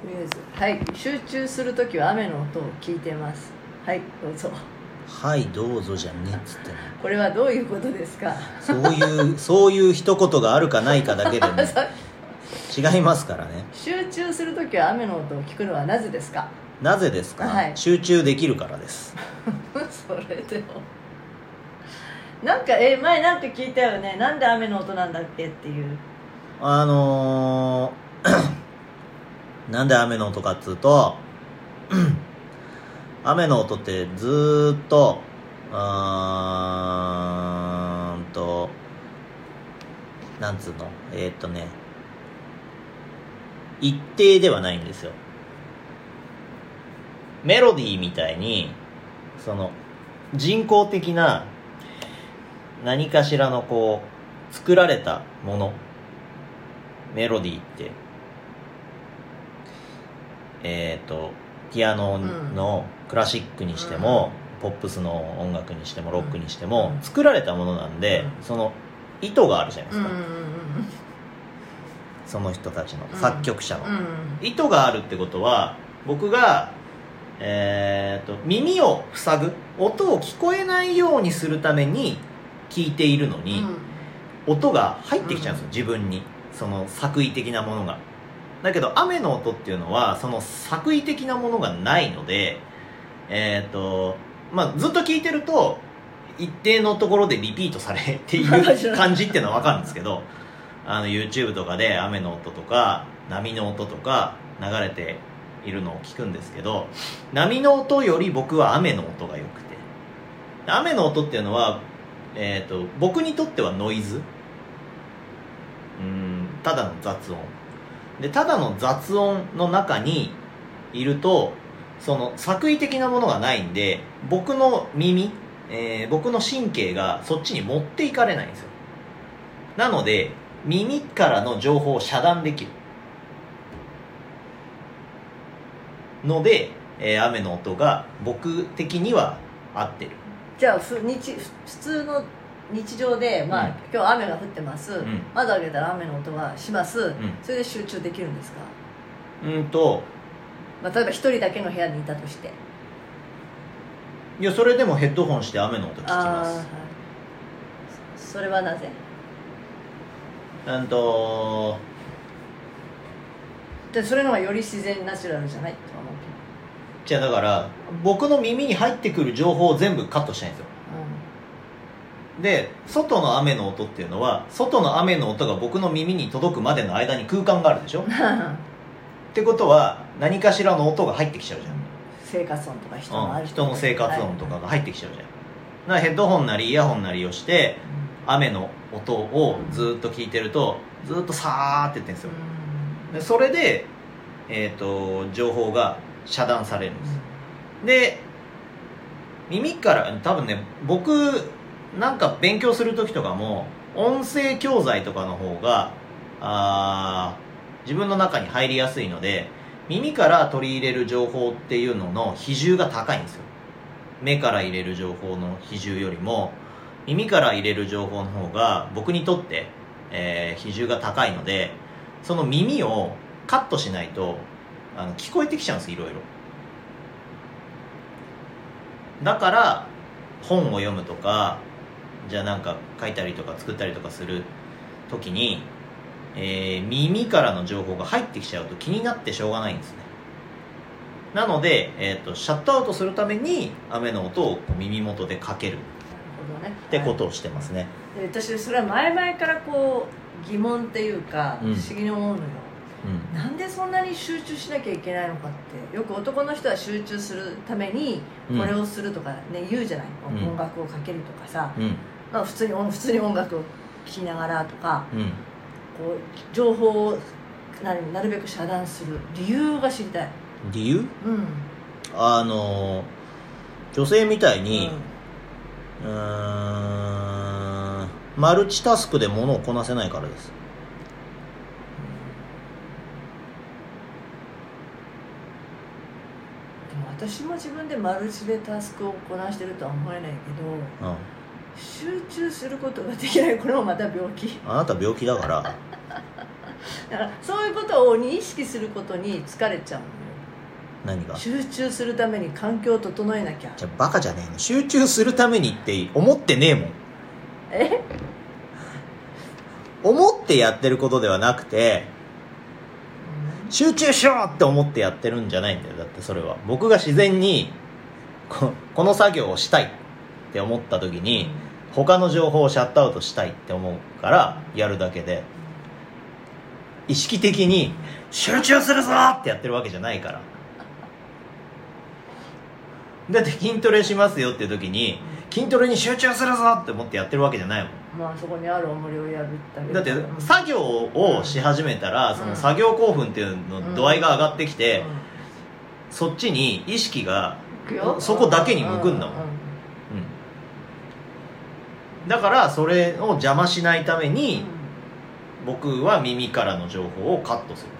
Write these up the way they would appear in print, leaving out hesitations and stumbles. とりあえず、はい、集中するときは雨の音を聞いてます。はい、どうぞ。はい、どうぞじゃねっつってね。これはどういうことですか？そういう一言があるかないかだけでね違いますからね。集中するときは雨の音を聞くのはなぜですか？なぜですか、はい、集中できるからですそれでもなんか前なんか聞いたよね、なんで雨の音なんだっけっていう、なんで雨の音かっつうと雨の音ってずーっとなんつうの、一定ではないんですよ。メロディーみたいにその人工的な何かしらのこう作られたもの、メロディーってピアノのクラシックにしても、ポップスの音楽にしてもロックにしても作られたものなんで、その意図があるじゃないですか、その人たちの作曲者の意図があるってことは、僕が耳を塞ぐ、音を聞こえないようにするために聞いているのに、音が入ってきちゃうんですよ、自分に。その作為的なものが。だけど雨の音っていうのはその作為的なものがないので、ずっと聞いてると一定のところでリピートされている感じっていうのはわかるんですけどYouTube とかで雨の音とか波の音とか流れているのを聞くんですけど、波の音より僕は雨の音が良くて、雨の音っていうのは、僕にとってはノイズ、ただの雑音で、ただの雑音の中にいるとその作為的なものがないんで、僕の耳、僕の神経がそっちに持っていかれないんですよ。なので耳からの情報を遮断できるので、雨の音が僕的には合ってる。じゃあ普通の日常で、今日雨が降ってます、窓開けたら雨の音がします、それで集中できるんですか？例えば一人だけの部屋にいたとして、いや、それでもヘッドホンして雨の音聞きます。それはなぜ？でそれのがより自然ナチュラルじゃないと思うけど。じゃあだから僕の耳に入ってくる情報を全部カットしたいんですよ、で外の雨の音っていうのは外の雨の音が僕の耳に届くまでの間に空間があるでしょってことは何かしらの音が入ってきちゃうじゃん。生活音とか人の生活音とかが入ってきちゃうじゃん、だからヘッドホンなりイヤホンなりをして雨の音をずっと聞いてるとずっとさーって言ってるんですよ、それで、情報が遮断されるんです。で、耳から多分ね、僕なんか勉強する時とかも音声教材とかの方が自分の中に入りやすいので、耳から取り入れる情報っていうのの比重が高いんですよ。目から入れる情報の比重よりも耳から入れる情報の方が僕にとって、比重が高いので、その耳をカットしないと聞こえてきちゃうんです、いろいろ。だから本を読むとか、じゃあなんか書いたりとか作ったりとかするときに、耳からの情報が入ってきちゃうと気になってしょうがないんですね。なので、シャットアウトするために雨の音を耳元でかけるってことをしてますね。はい、私それは前々からこう疑問っていうか不思議に思うのよ、なんでそんなに集中しなきゃいけないのかって。よく男の人は集中するためにこれをするとかね、言うじゃない、音楽をかけるとかさ、普通に音楽を聴きながらとか、こう情報をなるべく遮断する理由が知りたい。理由？女性みたいにマルチタスクで物をこなせないからです。でも私も自分でマルチでタスクをこなしてるとは思えないけど、集中することができない。これもまた病気。あなた病気だからだからそういうことを意識することに疲れちゃう。何が集中するために環境を整えなきゃ。じゃあバカじゃねえの。集中するためにって思ってねえもん。え思ってやってることではなくて、集中しようって思ってやってるんじゃないんだよ。だってそれは僕が自然に この作業をしたいって思った時に他の情報をシャットアウトしたいって思うからやるだけで、意識的に集中するぞってやってるわけじゃないから。だって筋トレしますよって時に筋トレに集中するぞって思ってやってるわけじゃないもん。まあそこにある重りをやるってだけだって作業をし始めたら、うん、その作業興奮っていうの度合いが上がってきて、うんうん、そっちに意識がそこだけに向くんだもん、うんうんうん、だからそれを邪魔しないために、うん、僕は耳からの情報をカットする。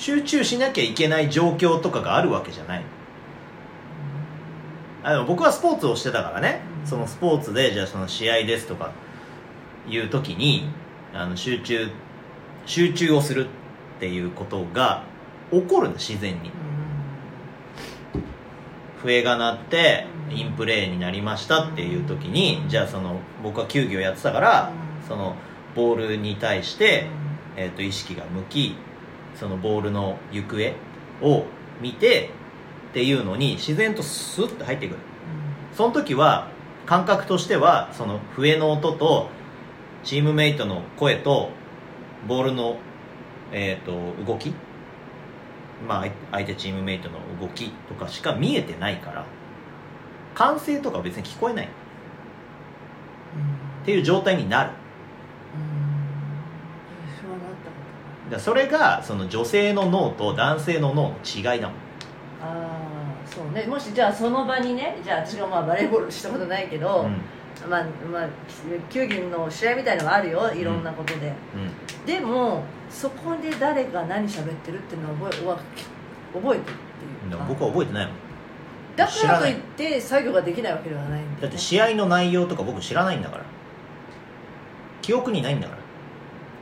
集中しなきゃいけない状況とかがあるわけじゃない。でも僕はスポーツをしてたからね、そのスポーツでじゃあその試合ですとかいう時に集中をするっていうことが起こるの自然に。笛が鳴ってインプレーになりましたっていう時に、じゃあその僕は球技をやってたから、そのボールに対して、意識が向き、そのボールの行方を見てっていうのに自然とスッと入ってくる。その時は感覚としてはその笛の音とチームメイトの声とボールの、動き、まあ相手チームメイトの動きとかしか見えてないから、歓声とか別に聞こえないっていう状態になる。だそれがその女性の脳と男性の脳の違いだもん。ああ、そうね。もしじゃあその場にね、じゃあ私がまあバレーボールしたことないけど、うん、まあ球技の試合みたいなのがあるよ、いろんなことで、うん、でもそこで誰が何喋ってるっていうのは覚えてるっていうか、僕は覚えてないもん。だからといって作業ができないわけではないんだよね。だって試合の内容とか僕知らないんだから、記憶にないんだから。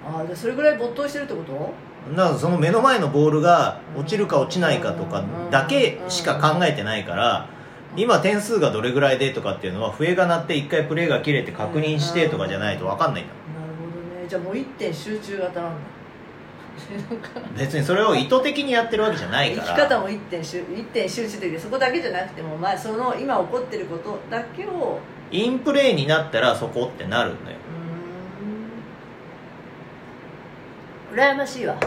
あ、じゃあそれぐらい没頭してるってこと？だからその目の前のボールが落ちるか落ちないかとかだけしか考えてないから、今点数がどれぐらいでとかっていうのは笛が鳴って一回プレーが切れて確認してとかじゃないと分かんないんだ。なるほどね。じゃあもう一点集中型なんだ別にそれを意図的にやってるわけじゃないから、生き方も一点集中できて、そこだけじゃなくても、まあ、その今起こってることだけをインプレーになったらそこってなるんだよ。羨ましいわ。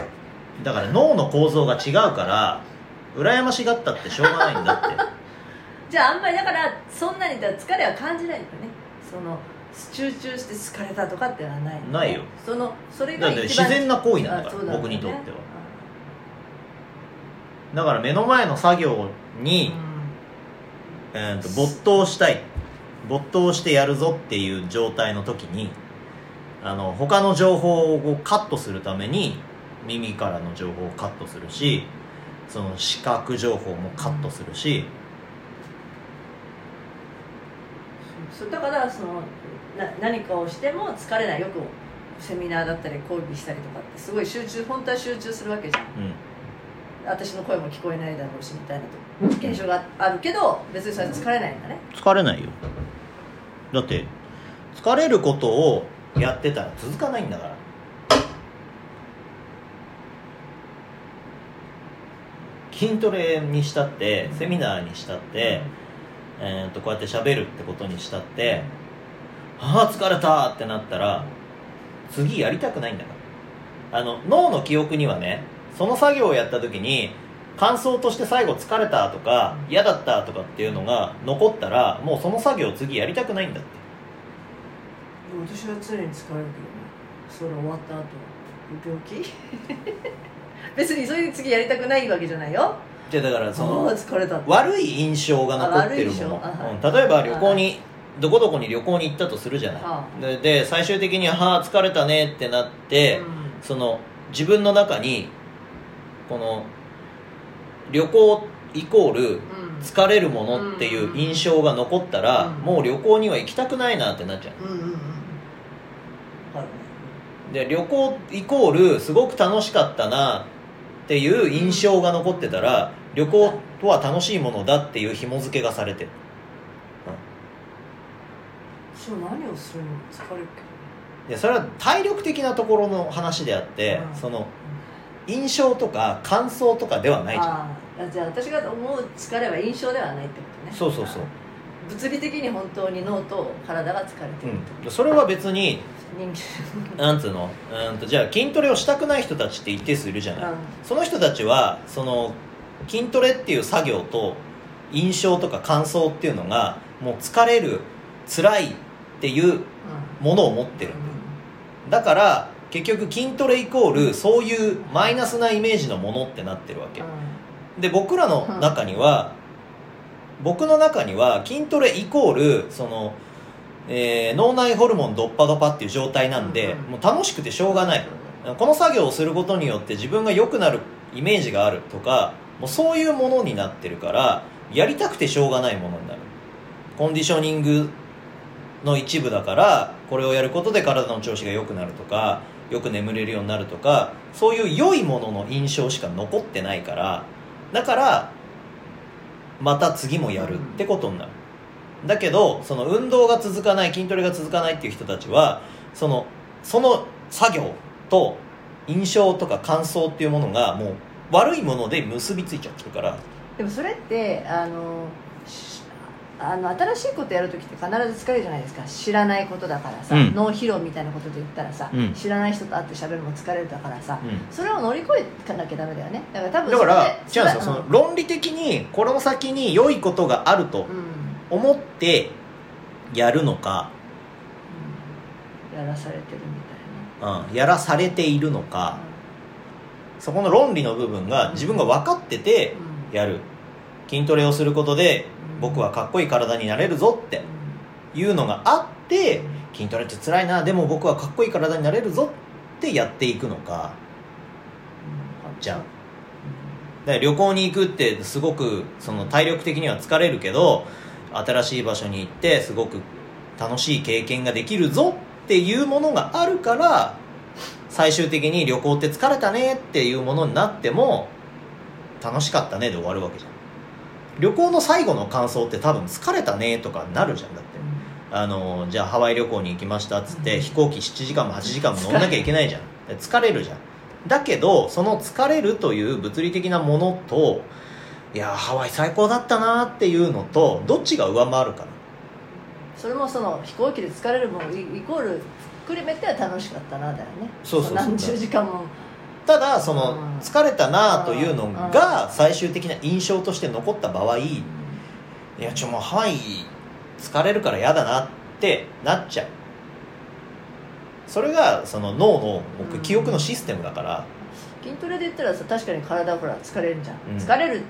だから脳の構造が違うから羨ましがったってしょうがないんだってじゃああんまりだからそんなにだ疲れは感じないんだよね。その集中して疲れたとかってのはない、ね、ないよ。それが一番だって自然な行為なんだから、ね、僕にとっては。だから目の前の作業に、没頭してやるぞっていう状態の時に、他の情報をカットするために耳からの情報をカットするし、その視覚情報もカットするし、うん、だからその何かをしても疲れない。よくセミナーだったり講義したりとかってすごい集中、本当は集中するわけじゃん、うん、私の声も聞こえないだろうしみたいなと現象があるけど、別にそれは疲れないんだね。疲れないよ。だって疲れることをやってたら続かないんだから。筋トレにしたってセミナーにしたって、こうやって喋るってことにしたって、ああ疲れたってなったら次やりたくないんだから。脳の記憶にはね、その作業をやった時に感想として最後疲れたとか嫌だったとかっていうのが残ったら、もうその作業次やりたくないんだって。私は常に疲れるけどね、それ終わった後病気別にそういう次やりたくないわけじゃないよ。じゃあだからその疲れた悪い印象が残ってるもの、はい、例えば旅行に、はい、どこどこに旅行に行ったとするじゃない、はい、で最終的にはあ疲れたねってなって、うん、その自分の中にこの旅行イコール疲れるものっていう印象が残ったら、もう旅行には行きたくないなってなっちゃう。で旅行イコールすごく楽しかったなっていう印象が残ってたら、旅行とは楽しいものだっていう紐付けがされてる。私も何をするの疲れるけど、いやそれは体力的なところの話であって、うん、その印象とか感想とかではないじゃん。じゃあ私が思う疲れは印象ではないってことね。そうそうそう、物理的に本当に脳と体が疲れてるって、うん、それは別になんつうの、じゃあ筋トレをしたくない人たちって一定数いるじゃない、うん、その人たちはその筋トレっていう作業と印象とか感想っていうのがもう疲れる辛いっていうものを持ってる、うん、だから結局筋トレイコールそういうマイナスなイメージのものってなってるわけ、うん、で僕の中には筋トレイコールその、脳内ホルモンドッパドパっていう状態なんで、もう楽しくてしょうがない、この作業をすることによって自分が良くなるイメージがあるとか、もうそういうものになってるからやりたくてしょうがないものになる。コンディショニングの一部だからこれをやることで体の調子が良くなるとか、よく眠れるようになるとか、そういう良いものの印象しか残ってないから、だからまた次もやるってことになる。だけどその運動が続かない、筋トレが続かないっていう人たちはその作業と印象とか感想っていうものがもう悪いもので結びついちゃってるから。でもそれって新しいことやるときって必ず疲れるじゃないですか。知らないことだからさ、うん、脳疲労みたいなことで言ったらさ、うん、知らない人と会って喋るのも疲れるだからさ、うん、それを乗り越えかなきゃダメだよね。だから多分違うんですよ、その論理的にこの先に良いことがあると思ってやるのか、うんうん、やらされてるみたいな、うん、やらされているのか、うん、そこの論理の部分が自分が分かっててやる、うん、筋トレをすることで僕はかっこいい体になれるぞっていうのがあって、筋トレって辛いな、でも僕はかっこいい体になれるぞってやっていくのかじゃん。だから旅行に行くってすごくその体力的には疲れるけど、新しい場所に行ってすごく楽しい経験ができるぞっていうものがあるから、最終的に旅行って疲れたねっていうものになっても楽しかったねで終わるわけじゃん。旅行の最後の感想って多分疲れたねとかなるじゃん。だってじゃあハワイ旅行に行きましたっつって飛行機7時間も8時間も乗んなきゃいけないじゃん、疲れるじゃん。だけどその疲れるという物理的なものと、いやハワイ最高だったなっていうのとどっちが上回るかな。それもその飛行機で疲れるものイコールくりめては楽しかったなだよね。そうそうそう、何十時間も。ただその疲れたなというのが最終的な印象として残った場合、いやもうハワイ疲れるから嫌だなってなっちゃう。それがその脳の記憶のシステムだから、うん、筋トレで言ったらさ、確かに体ほら疲れるじゃん、うん、疲れる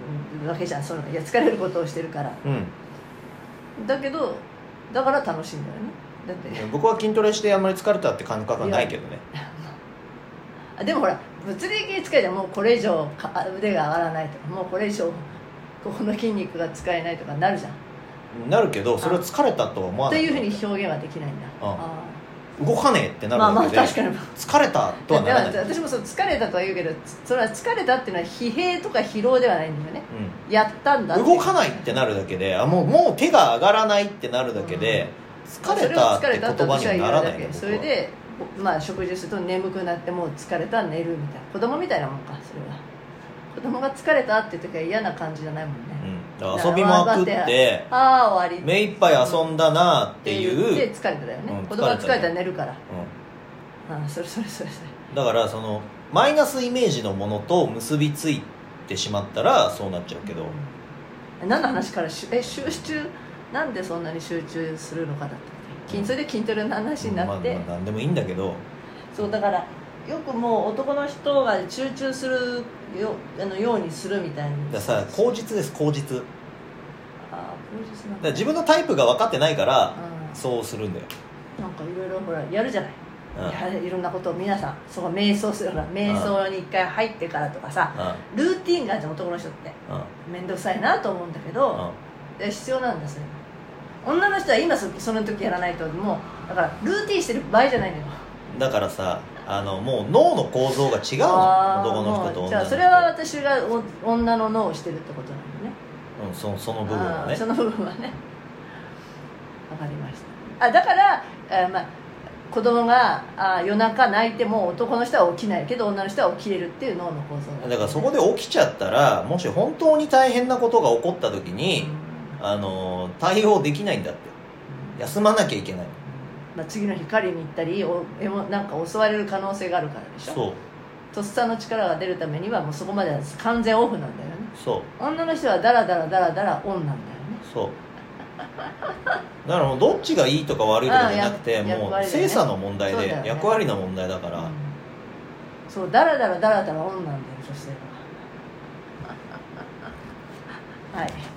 わけじゃん、そのいや疲れることをしてるから、うん、だけどだから楽しいんだよね。だって僕は筋トレしてあんまり疲れたって感覚はないけどね。でもほら物理的に疲れてもうこれ以上腕が上がらないとか、もうこれ以上ここの筋肉が使えないとかなるじゃん。なるけどそれは疲れたとは思わないというふうに表現はできないんだ。ああ動かねえってなるわけで、まあ、まあ確かに疲れたとはならない。私もそう疲れたとは言うけど、それは疲れたっていうのは疲弊とか疲労ではないんだよね、うん、やったんだって動かないってなるだけで、あもう手が上がらないってなるだけで、うん、疲れたって言葉にはならない。それでまあ、食事すると眠くなってもう疲れたら寝るみたいな、子供みたいなもんか。それは子供が疲れたっていう時は嫌な感じじゃないもんね、うん、だ遊びまくってあ終わり目いっぱい遊んだなっていうで疲れただよね、うん、子供が疲れたら寝るから、うん、あそれだからそのマイナスイメージのものと結びついてしまったらそうなっちゃうけど、うん、何の話から集中なんでそんなに集中するのかだってそれで筋トレの話になって、まあ、なんでもいいんだけど、そうだからよくもう男の人が集中するようにするみたいな。だからさ口実です、口実。ああ口実なんだ。だから自分のタイプが分かってないから、うん、そうするんだよ。なんかいろいろほらやるじゃない。うん、いろんなことを皆さんその瞑想するから瞑想に一回入ってからとかさ、うん、ルーティーンがあるじゃん男の人って、うん、面倒くさいなと思うんだけど、うん、必要なんだそれ。女の人は今その時やらないともうだからルーティンしてる場合じゃないのよ。だからさ、もう脳の構造が違うの、男の人と女の人。じゃあそれは私が女の脳をしてるってことなんだね。うん、その部分はね、その部分はね、わかりました。だから、まあ、子供が夜中泣いても男の人は起きないけど女の人は起きれるっていう脳の構造 だからそこで起きちゃったら、もし本当に大変なことが起こった時に、対応できないんだって、休まなきゃいけない、まあ、次の日狩りに行ったりなんか襲われる可能性があるからでしょ。そう、とっさの力が出るためにはもうそこまでは完全オフなんだよね。そう、女の人はダラダラダラダラオンなんだよね。そうだからもうどっちがいいとか悪いとかじゃなくて、もう精査の問題で、ね、役割の問題だから。そう、ダラダラダラダラオンなんだよ、女性は。はい。